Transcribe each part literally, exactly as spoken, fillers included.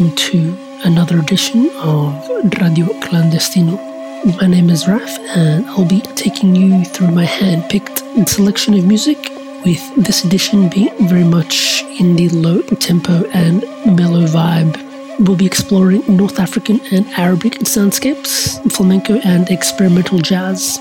welcome to another edition of Radio Clandestino. My name is Raf and I'll be taking you through my hand-picked selection of music, with this edition being very much in the low tempo and mellow vibe. We'll be exploring North African and Arabic soundscapes, flamenco and experimental jazz.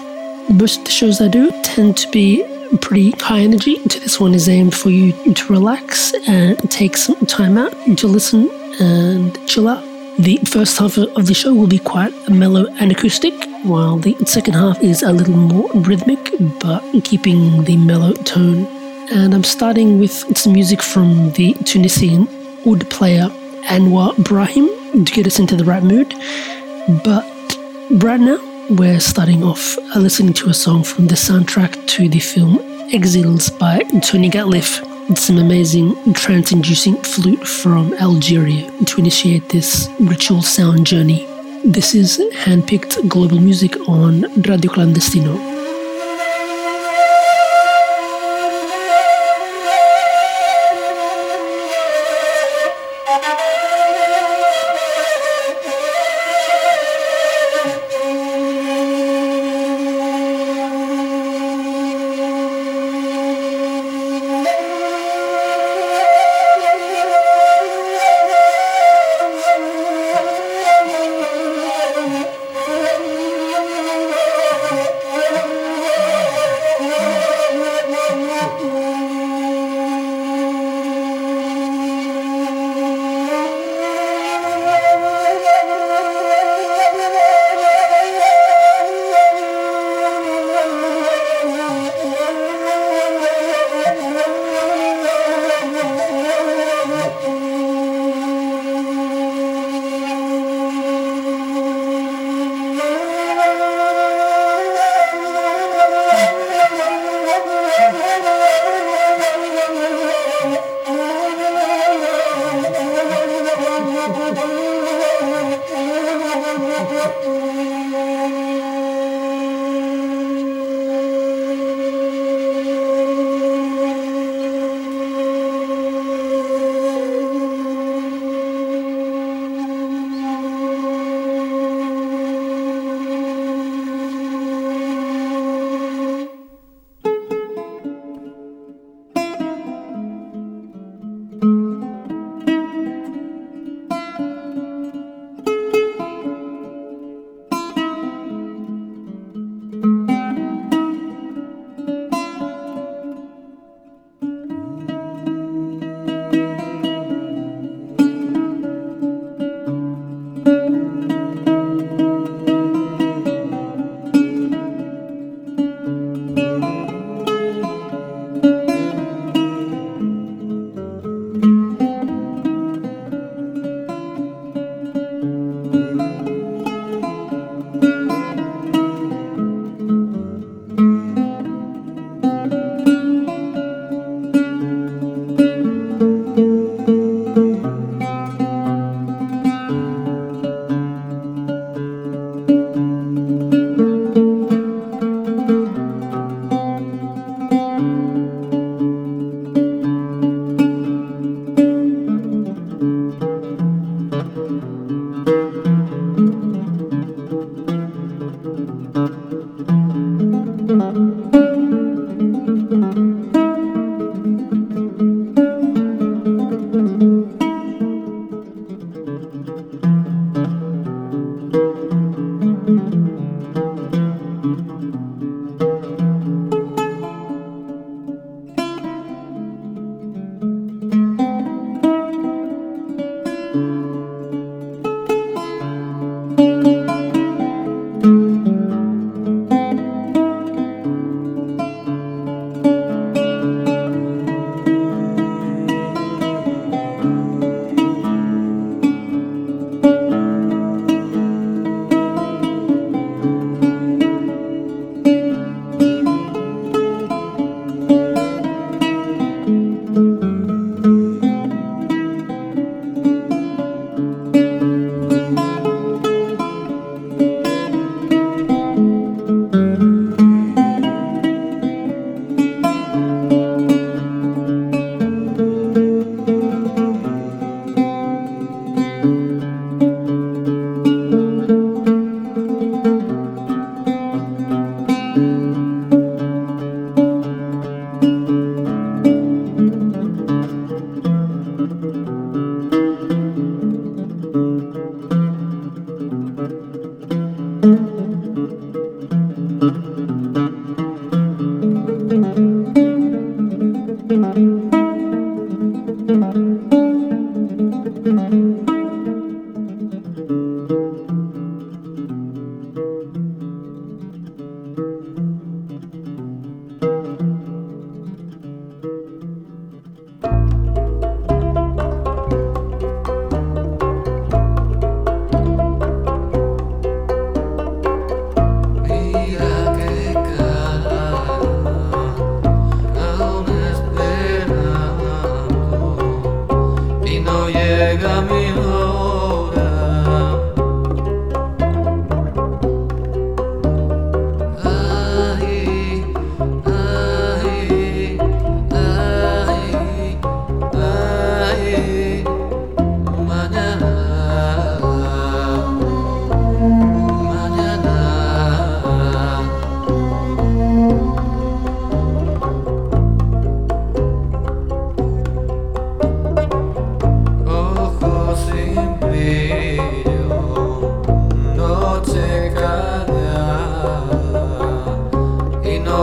Most of the shows I do tend to be pretty high energy, so this one is aimed for you to relax and take some time out to listen and chill out. The first half of the show will be quite mellow and acoustic, while the second half is a little more rhythmic but keeping the mellow tone. And I'm starting with some music from the Tunisian oud player Anwar Brahim to get us into the right mood, but right now we're starting off listening to a song from the soundtrack to the film Exiles by Tony Gatlif. It's an amazing trance-inducing flute from Algeria to initiate this ritual sound journey. This is handpicked global music on Radio Clandestino.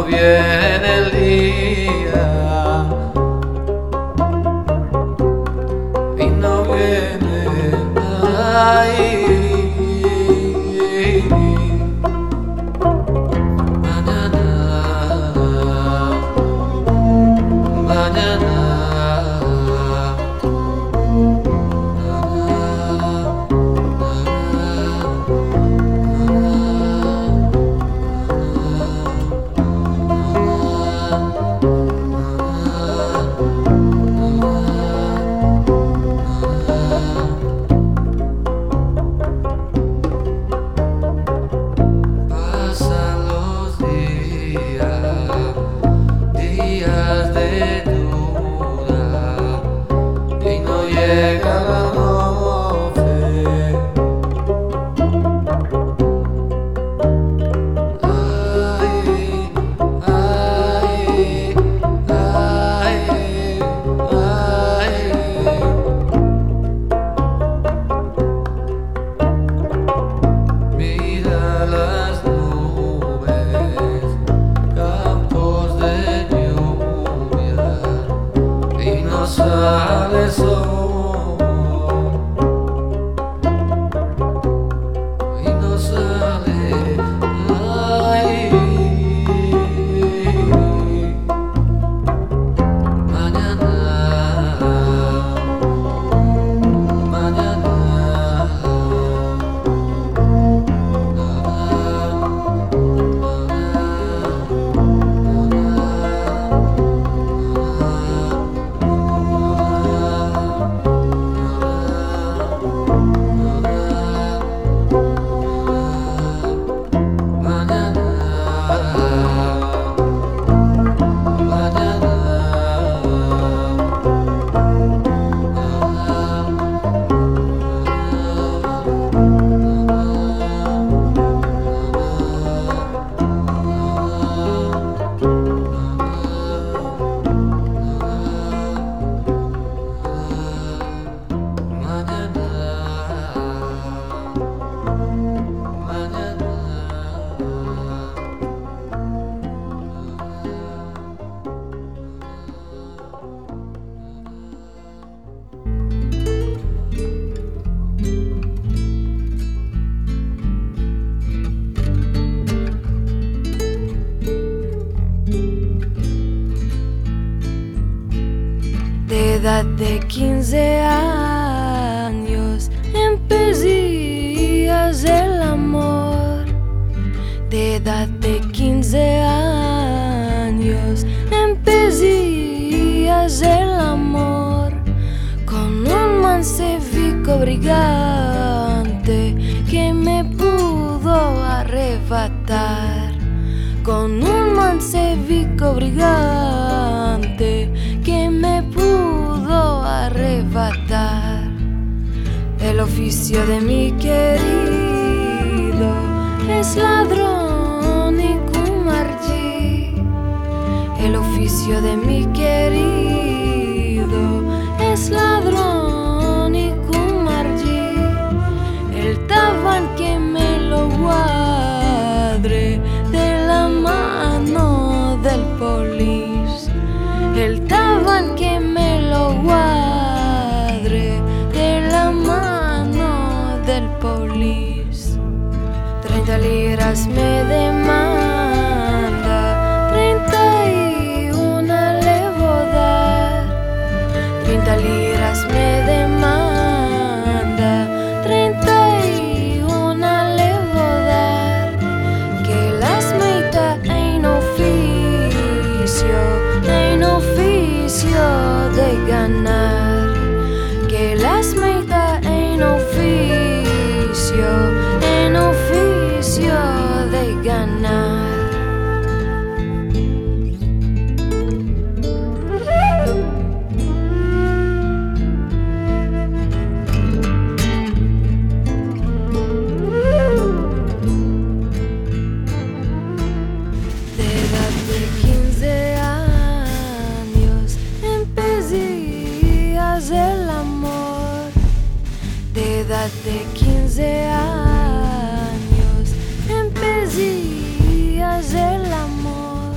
viene el día y no viene nadie. De quince años empecías el amor. De edad de quince años empecías el amor con un magnífico brillante que me pudo arrebatar. Con un magnífico brillante que me arrebatar el oficio de mi querido es ladrón y cumartí. El oficio de mi querido es ladrón y cumartí. El taban que me lo guadre de la mano del polis. El taban que me lo guadre treinta liras me demanda, treinta y una le voy a dar. Treinta liras me demanda, treinta y una le voy a dar. Que las metas en oficio, en oficio de ganar. Que las metas en oficio. De ganar. El amor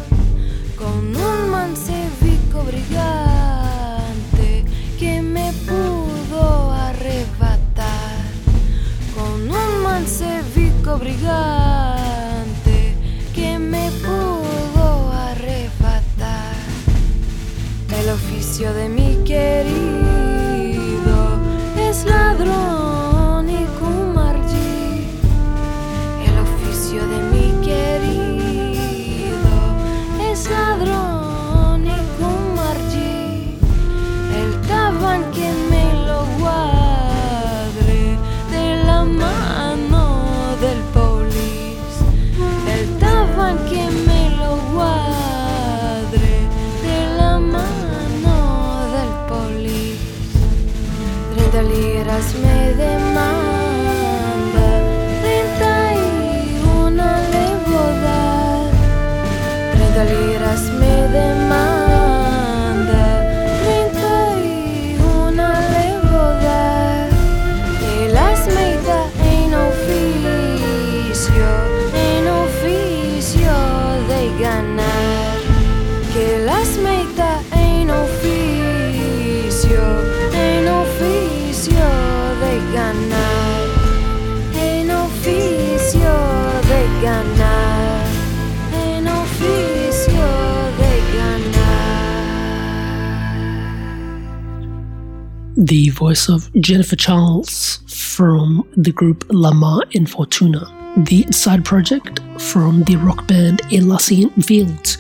gigante que me pudo arrebatar con un mansevico brigante que me pudo arrebatar el oficio de mi querido es ladrón. Me demanda treinta y una le voy a dar. Treinta liras me demanda, treinta y una le voy a dar. Y las me da en oficio, en oficio de ganar. Que las me da en oficio, en oficio ganar, en oficio de ganar, en oficio de ganar. The voice of Jennifer Charles from the group La Mar Enfortuna, the side project from the rock band Elysian Fields,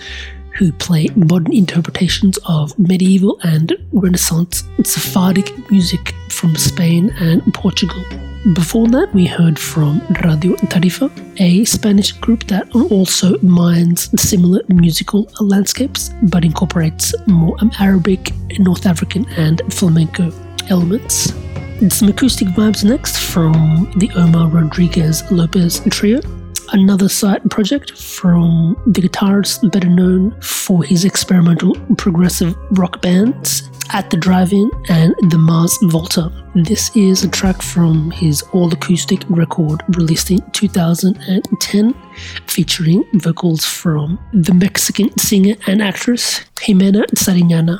who play modern interpretations of medieval and Renaissance Sephardic music from Spain and Portugal. Before that, we heard from Radio Tarifa, a Spanish group that also mines similar musical landscapes but incorporates more Arabic, North African and flamenco elements. Some acoustic vibes next from the Omar Rodríguez-López trio. Another side project from the guitarist better known for his experimental progressive rock bands At the Drive-In and the Mars Volta. This is a track from his all-acoustic record released in two thousand ten, featuring vocals from the Mexican singer and actress Ximena Sariñana.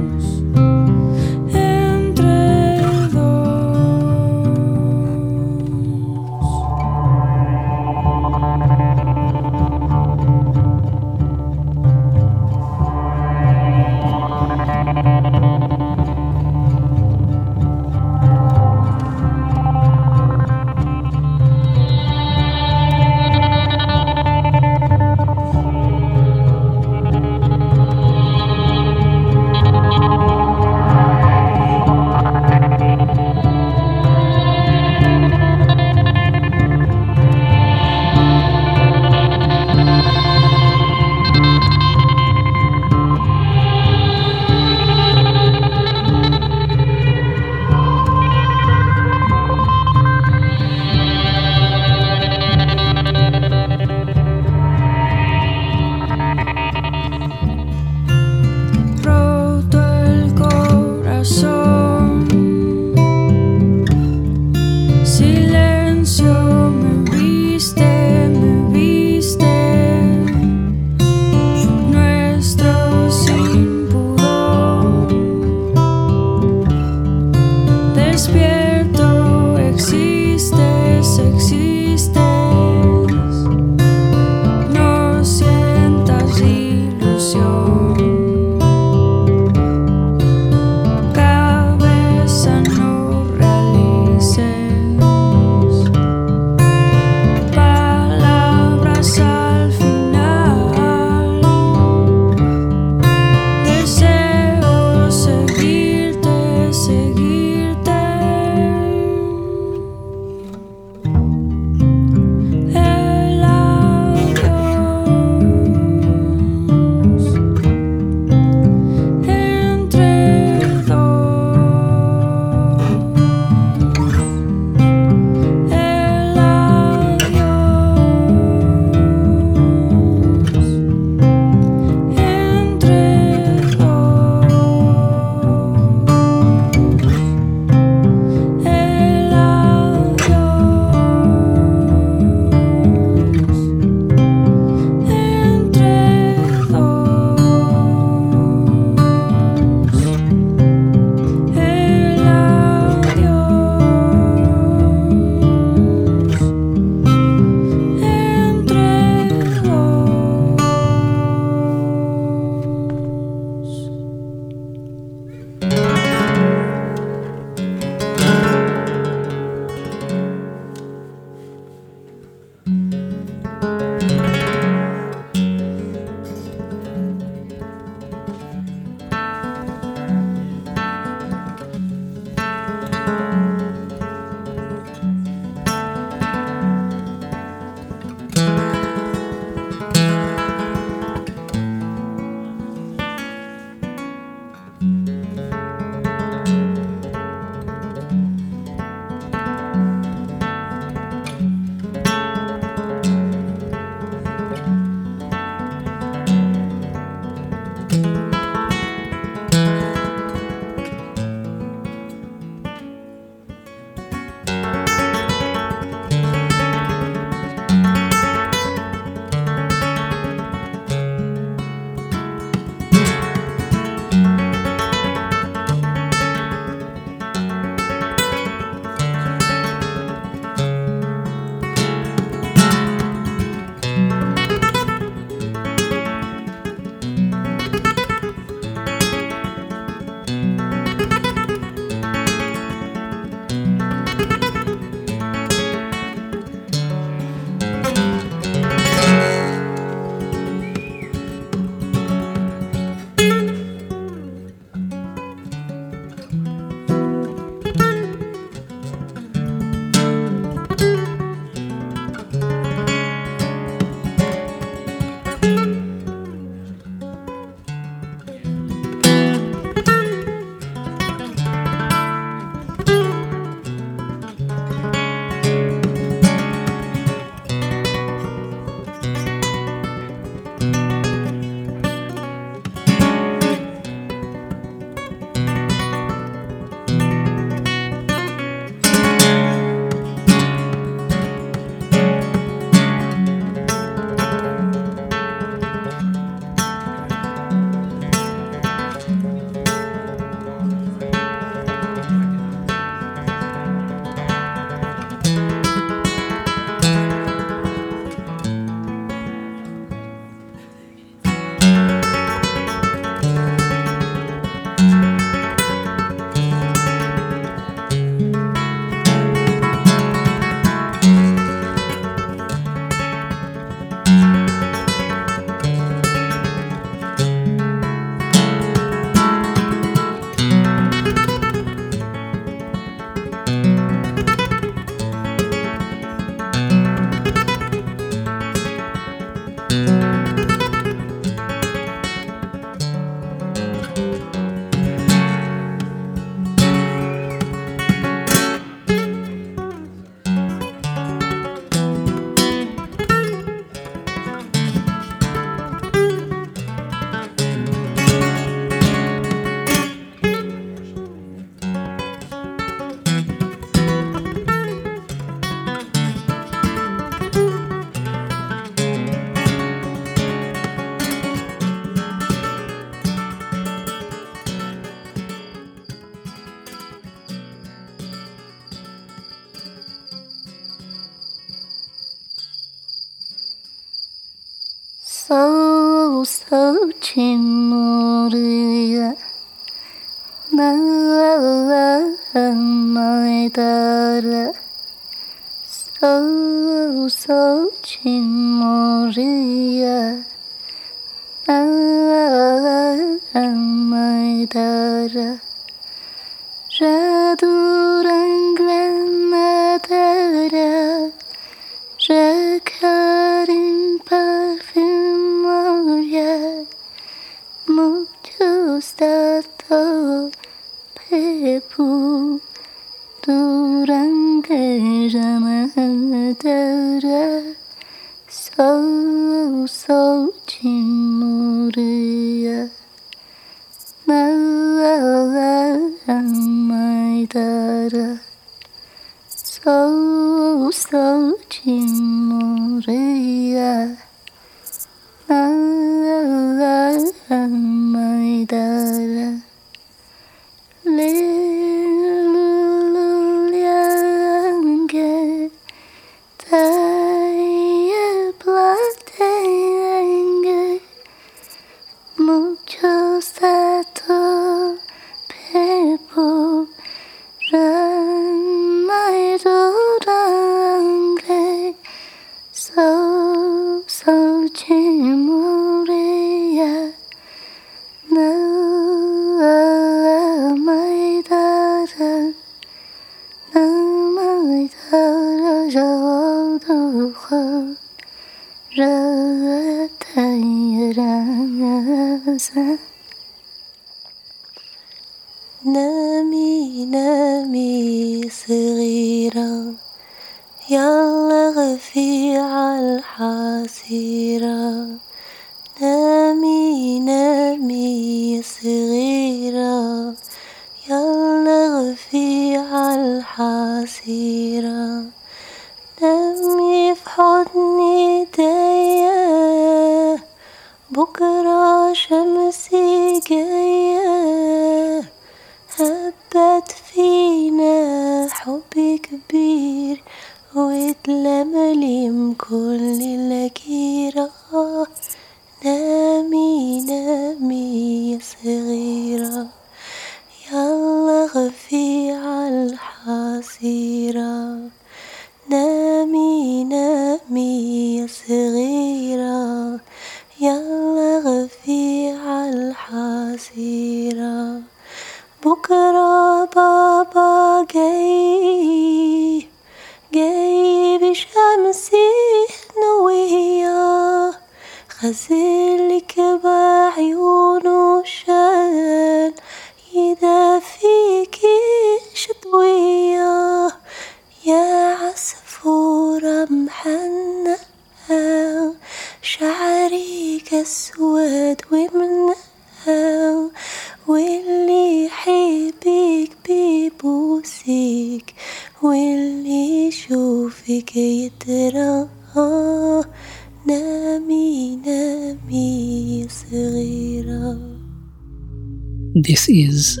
This is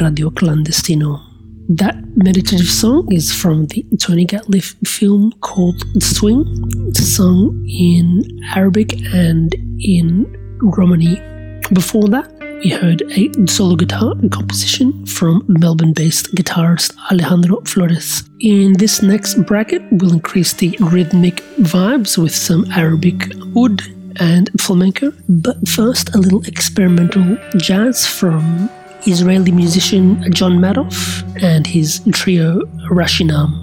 Radio Clandestino. That meditative song is from the Tony Gatlif film called Swing. It's sung in Arabic and in Romani. Before that, we heard a solo guitar composition from Melbourne-based guitarist Alejandro Flores. In this next bracket, we'll increase the rhythmic vibes with some Arabic oud and flamenco, but first a little experimental jazz from Israeli musician John Madoff and his trio Rashinam.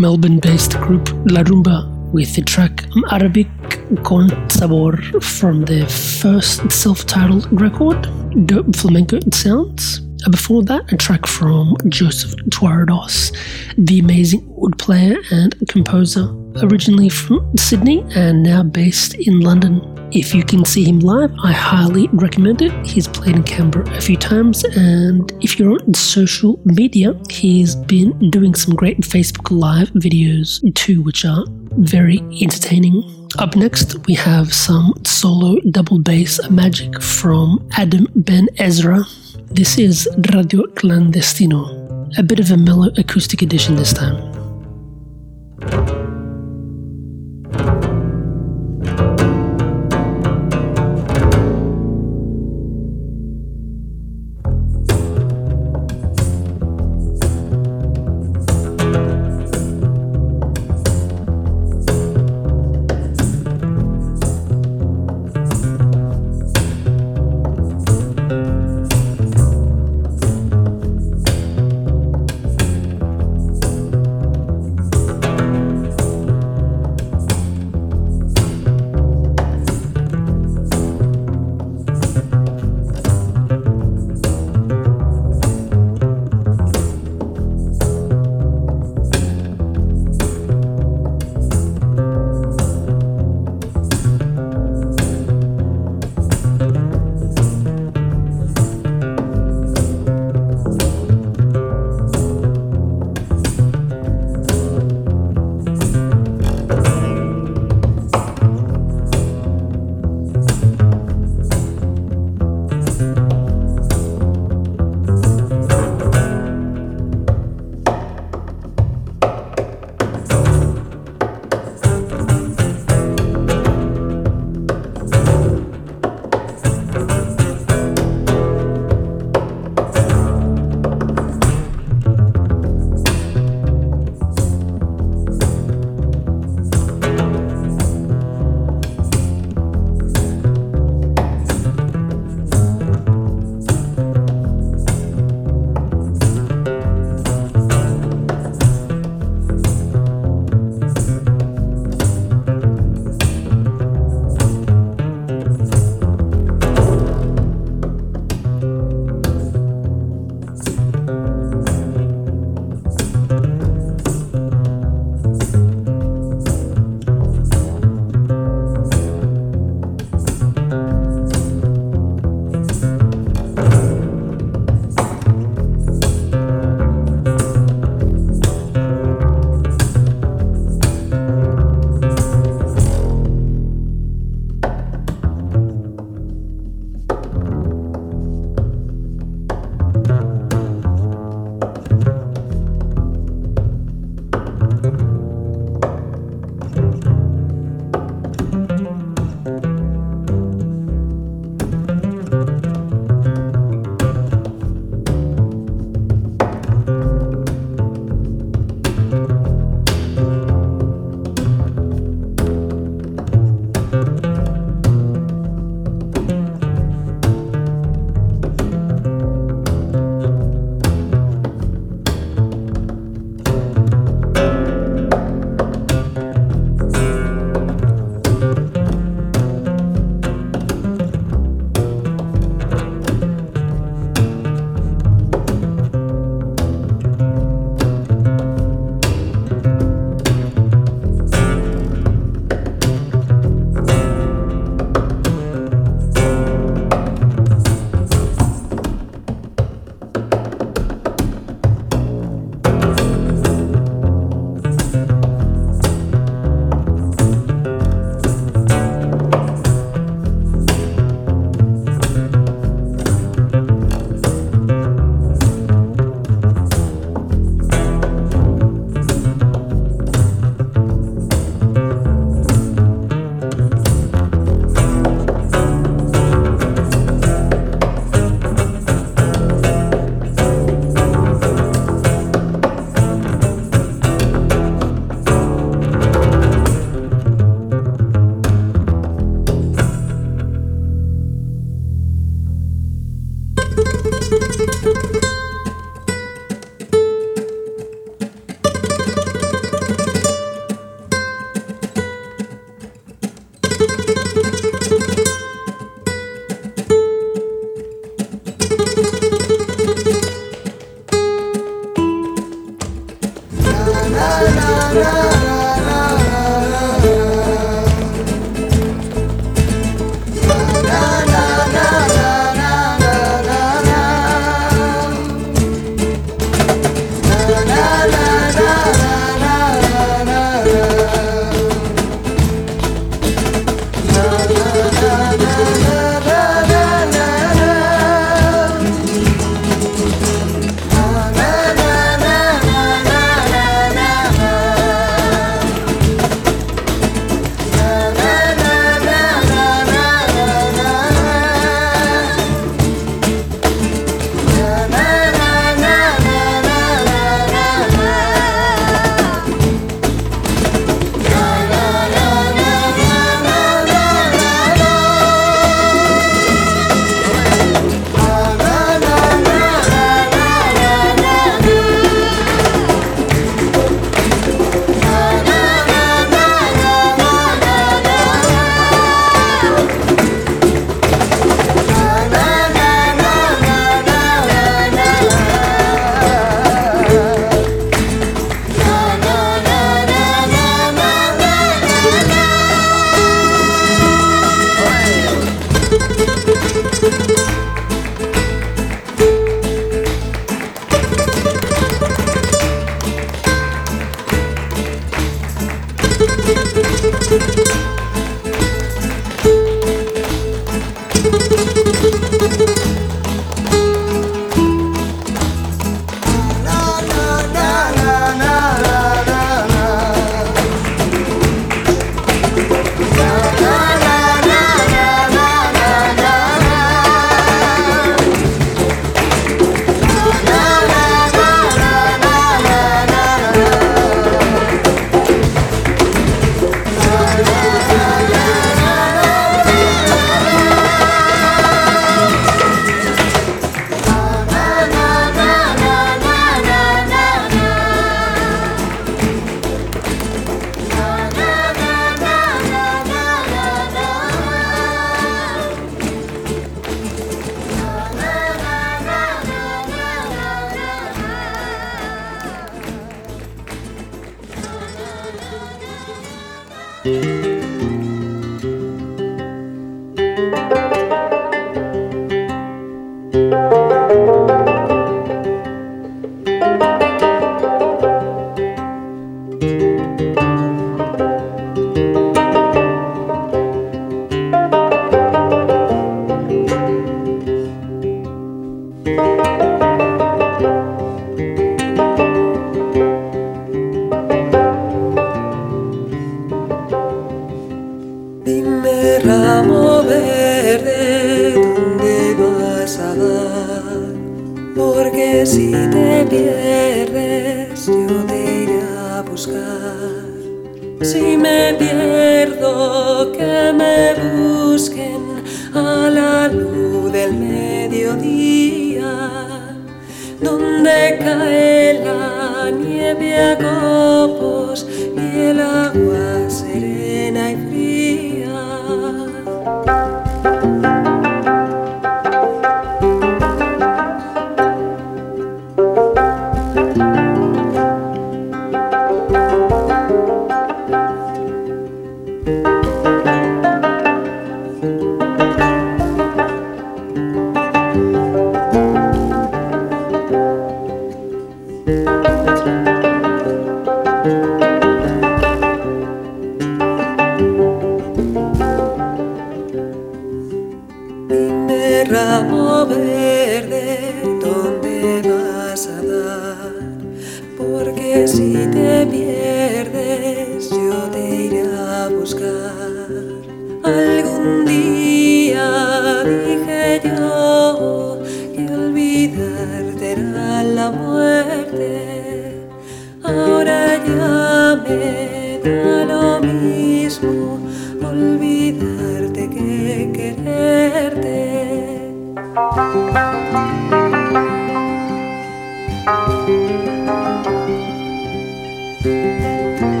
Melbourne-based group La Rumba with the track Arabic con Sabor from their first self-titled record, Dope Flamenco Sounds. Before that, a track from Joseph Tuarados, the amazing wood player and composer, originally from Sydney and now based in London. If you can see him live, I highly recommend it. He's played in Canberra a few times, and if you're on social media, he's been doing some great Facebook Live videos too, which are very entertaining. Up next, we have some solo double bass magic from Adam Ben Ezra. This is Radio Clandestino, a bit of a mellow acoustic edition this time.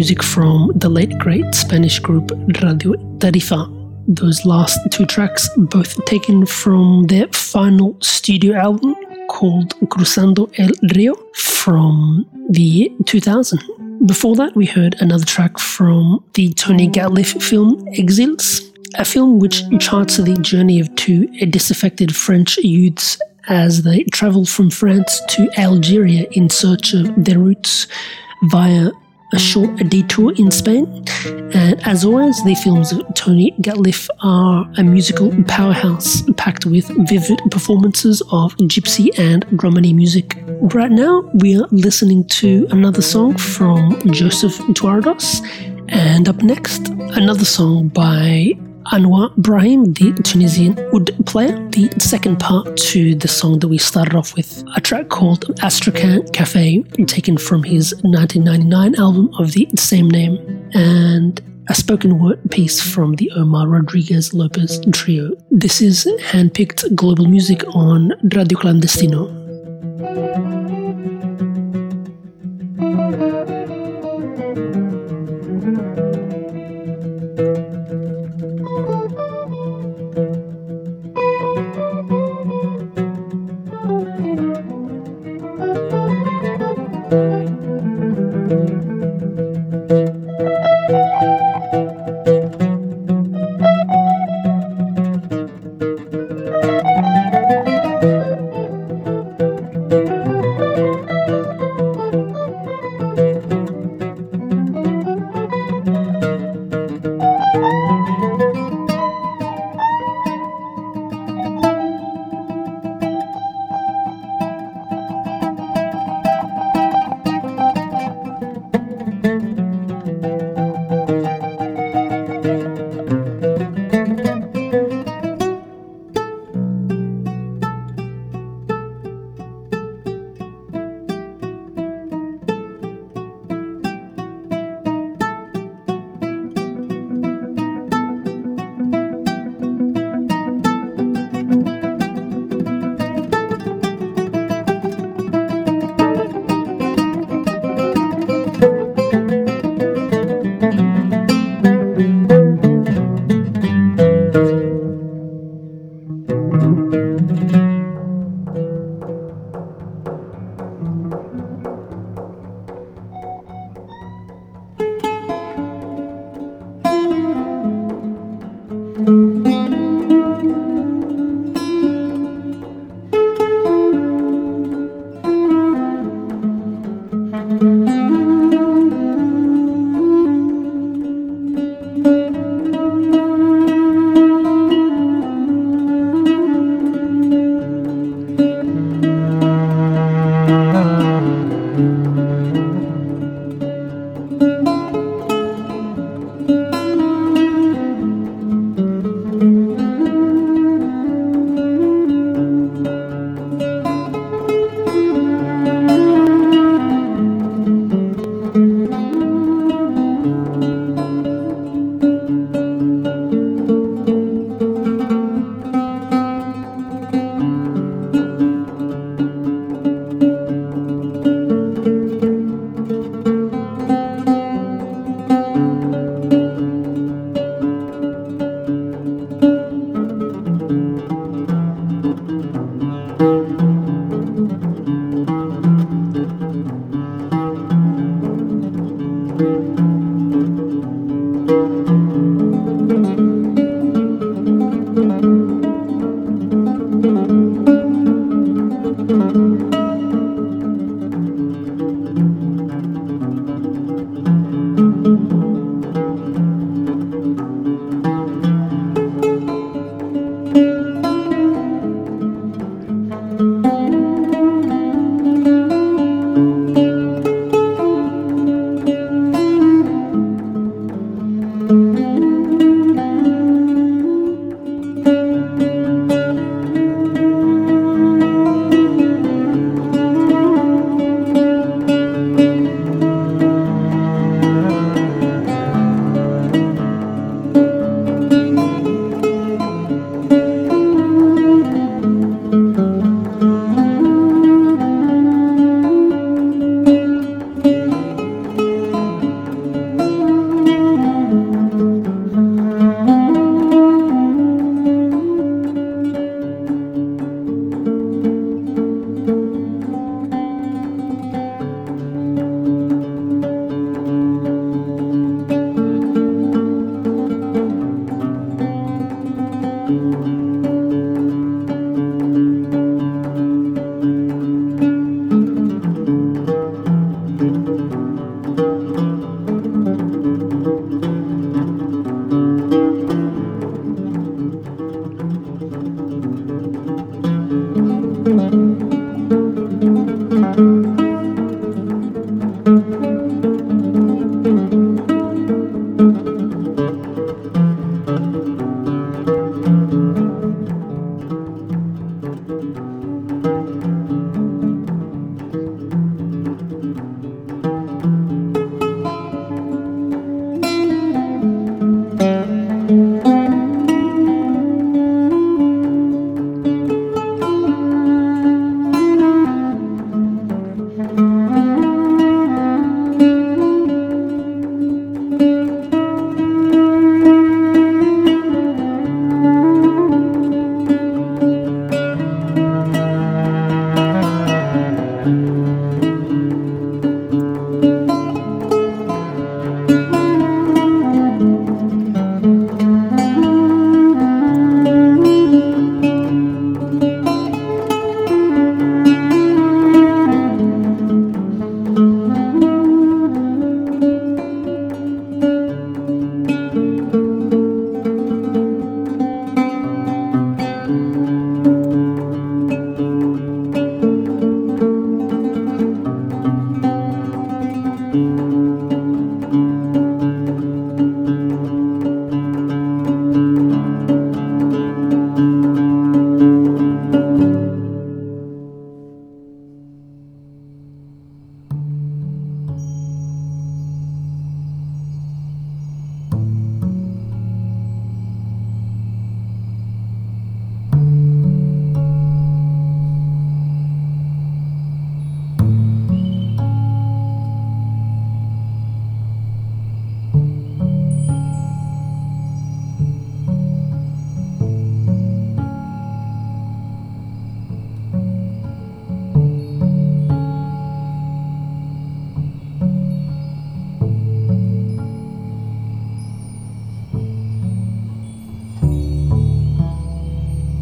Music from the late great Spanish group Radio Tarifa. Those last two tracks, both taken from their final studio album called Cruzando el Río from the year two thousand. Before that, we heard another track from the Tony Gatlif film Exiles, a film which charts the journey of two disaffected French youths as they travel from France to Algeria in search of their roots via a short detour in Spain. And as always, the films of Tony Gatlif are a musical powerhouse packed with vivid performances of gypsy and Romani music. Right now, we are listening to another song from Joseph Tuarados, And up next, another song by Anwar Brahim, the Tunisian wood player, the second part to the song that we started off with, a track called Astrakhan Café, taken from his nineteen ninety-nine album of the same name, and a spoken word piece from the Omar Rodríguez-López trio. This is handpicked global music on Radio Clandestino.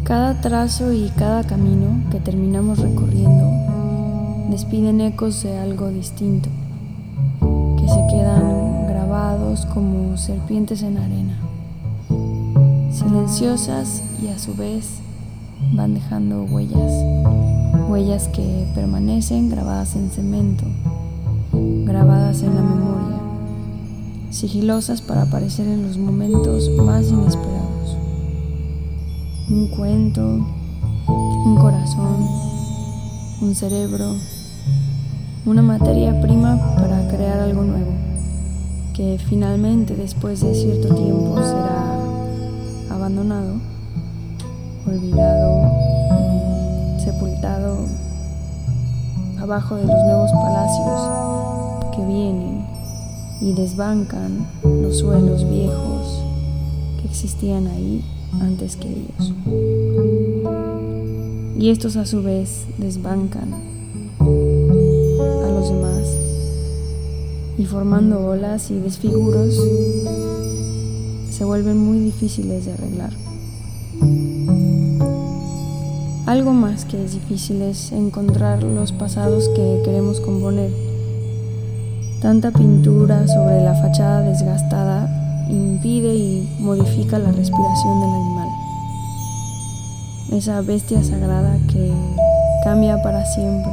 Cada trazo y cada camino que terminamos recorriendo despiden ecos de algo distinto, que se quedan grabados como serpientes en arena, silenciosas y a su vez van dejando huellas, huellas que permanecen grabadas en cemento, grabadas en la memoria, sigilosas para aparecer en los momentos más inesperados. Un cuento, un corazón, un cerebro, una materia prima para crear algo nuevo, que finalmente después de cierto tiempo será abandonado, olvidado, sepultado abajo de los nuevos palacios que vienen y desbancan los suelos viejos que existían ahí antes que ellos. Y estos a su vez desbancan a los demás, y formando olas y desfiguros se vuelven muy difíciles de arreglar. Algo más que es difícil es encontrar los pasados que queremos componer. Tanta pintura sobre la fachada desgastada impide y modifica la respiración del animal. Esa bestia sagrada que cambia para siempre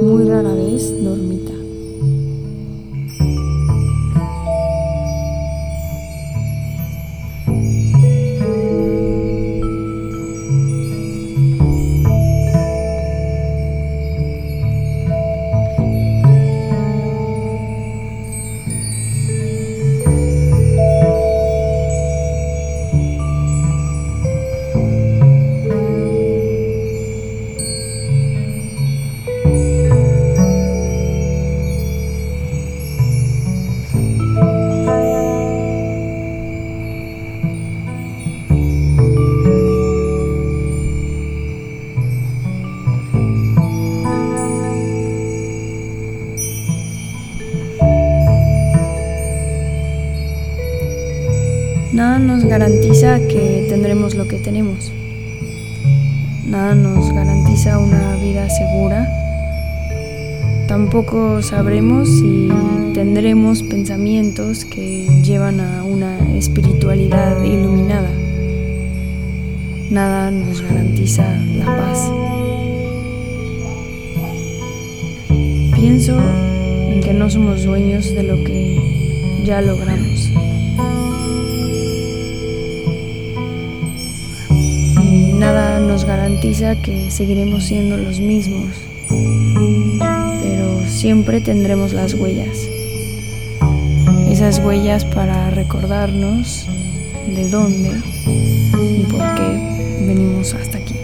y muy rara vez dormita. Nada nos garantiza que tendremos lo que tenemos. Nada nos garantiza una vida segura. Tampoco sabremos si tendremos pensamientos que llevan a una espiritualidad iluminada. Nada nos garantiza la paz. Pienso en que no somos dueños de lo que ya logramos. Nada nos garantiza que seguiremos siendo los mismos, pero siempre tendremos las huellas. Esas huellas para recordarnos de dónde y por qué venimos hasta aquí.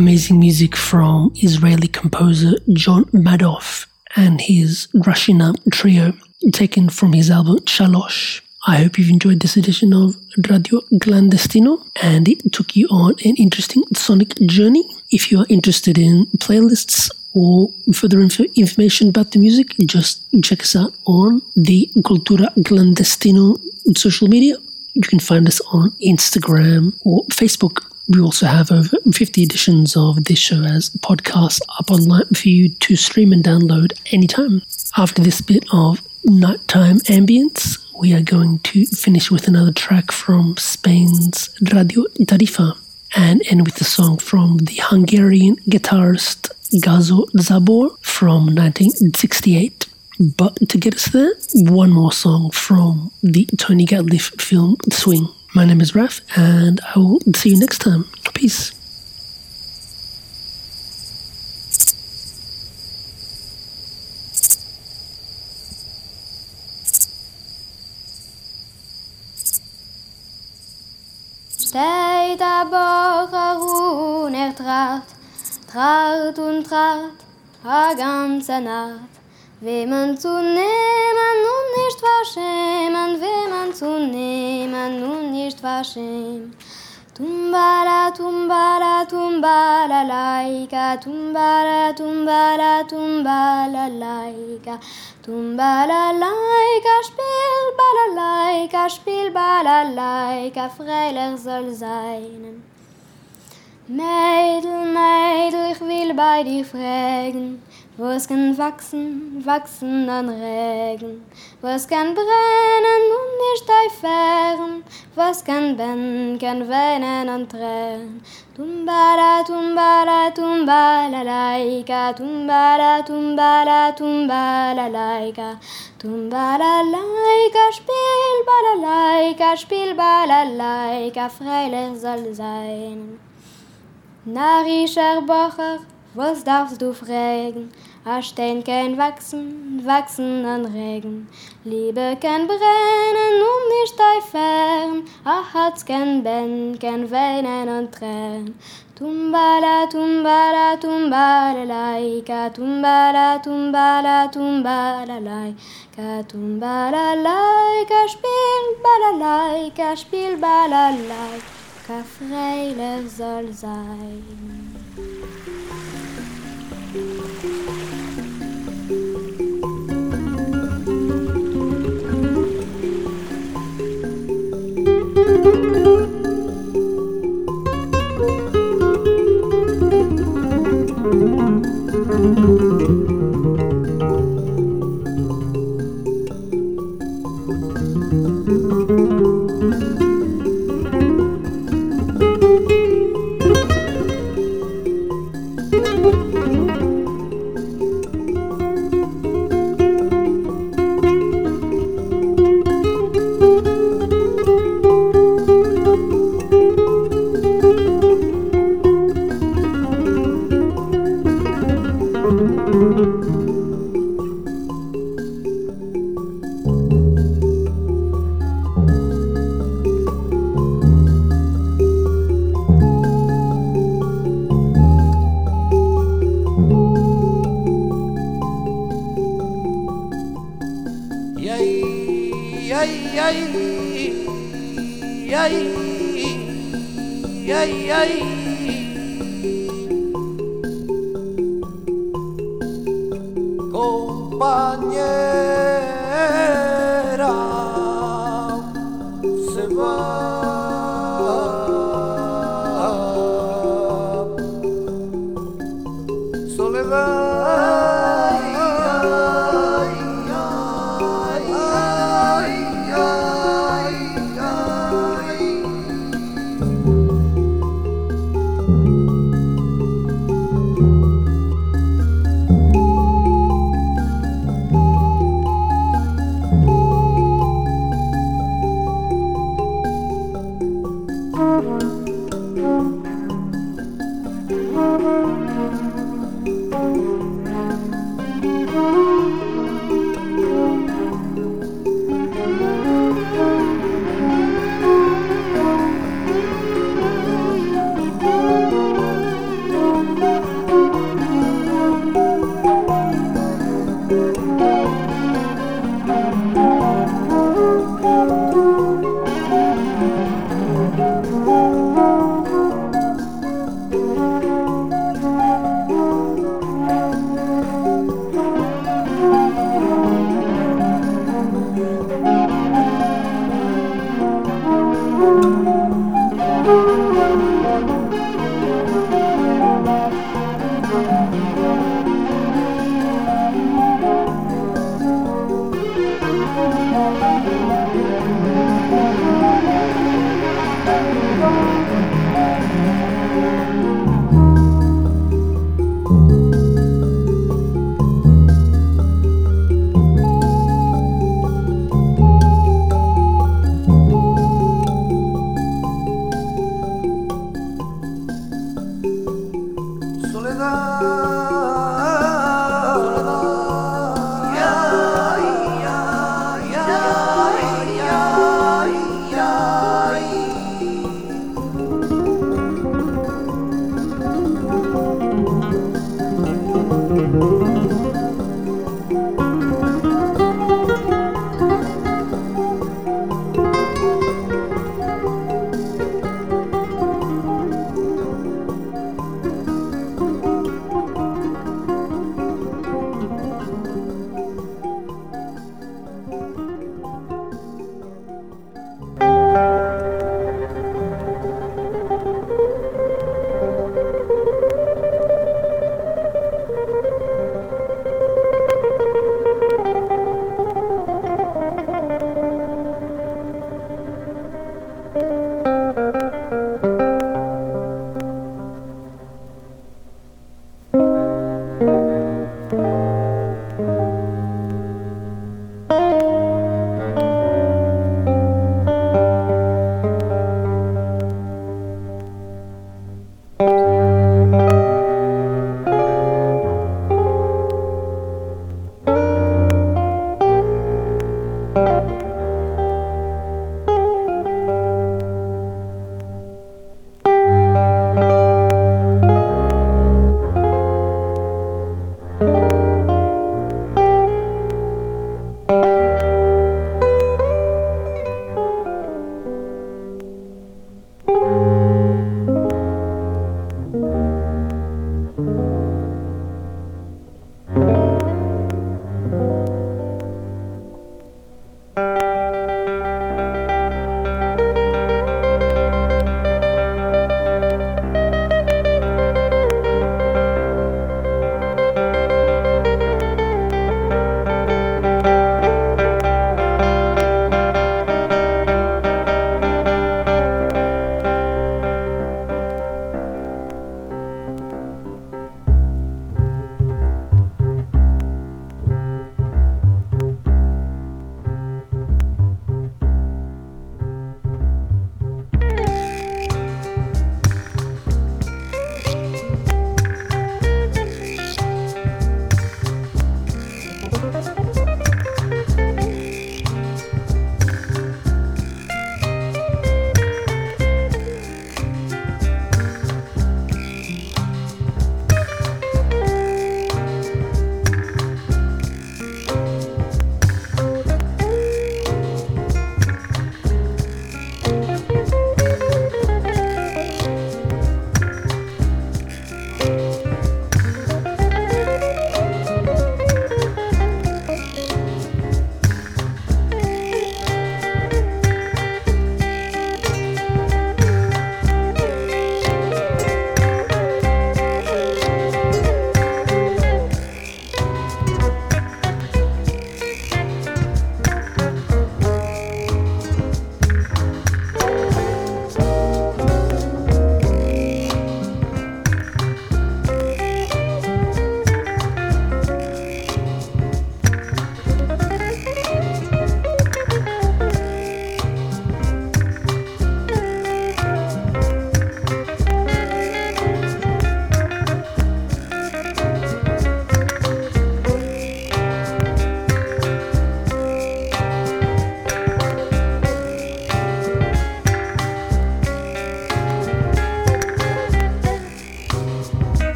amazing music from Israeli composer John Madoff and his Rashinam trio, taken from his album Shalosh. I hope you've enjoyed this edition of Radio Clandestino and it took you on an interesting sonic journey. If you are interested in playlists or further inf- information about the music, just check us out on the Cultura Clandestino social media. You can find us on Instagram or Facebook. We also have over fifty editions of this show as podcasts up online for you to stream and download anytime. After this bit of nighttime ambience, we are going to finish with another track from Spain's Radio Tarifa and end with a song from the Hungarian guitarist Gábor Zabor from nineteen sixty-eight. But to get us there, one more song from the Tony Gatlif film Swing. My name is Raf, and I will see you next time. Peace. Steht der Bocher und er tracht, tracht und tracht, a ganze Nacht. Wem man zu nehmen und nicht verschämen, wem man zu nehmen und nicht verschämen. Tumbala, tumbala, tumbala, laika, tumbala, tumbala, tumbala, laika, tumbala, laika, spiel, bala, laika, spiel, bala, laika, freilich soll sein. Mädel, Mädel, ich will bei dir fragen, wo es kann wachsen, wachsen an Regen, wo es kann brennen und nicht eifern, was kann brennen, kann weinen und tränen. Tumbala, tumbala, tumbala, laika, tumbala, tumbala, tumbala, laika, tumbala, laika, spiel, bala, laika, spiel, bala, laika, freilich soll sein. Narischer Bocher, was darfst du fragen? A Stein kann wachsen, wachsen an Regen. Liebe kann brennen und nicht eifern. A Herz kann brennen, kann weinen und tränen. Tumbala, tumbala, tumbala, laika, tumbala, tumbala, tumbala, laika, tumbala, laika, spiel, bala, laika, spiel, bala, laika. Freilich soll sein.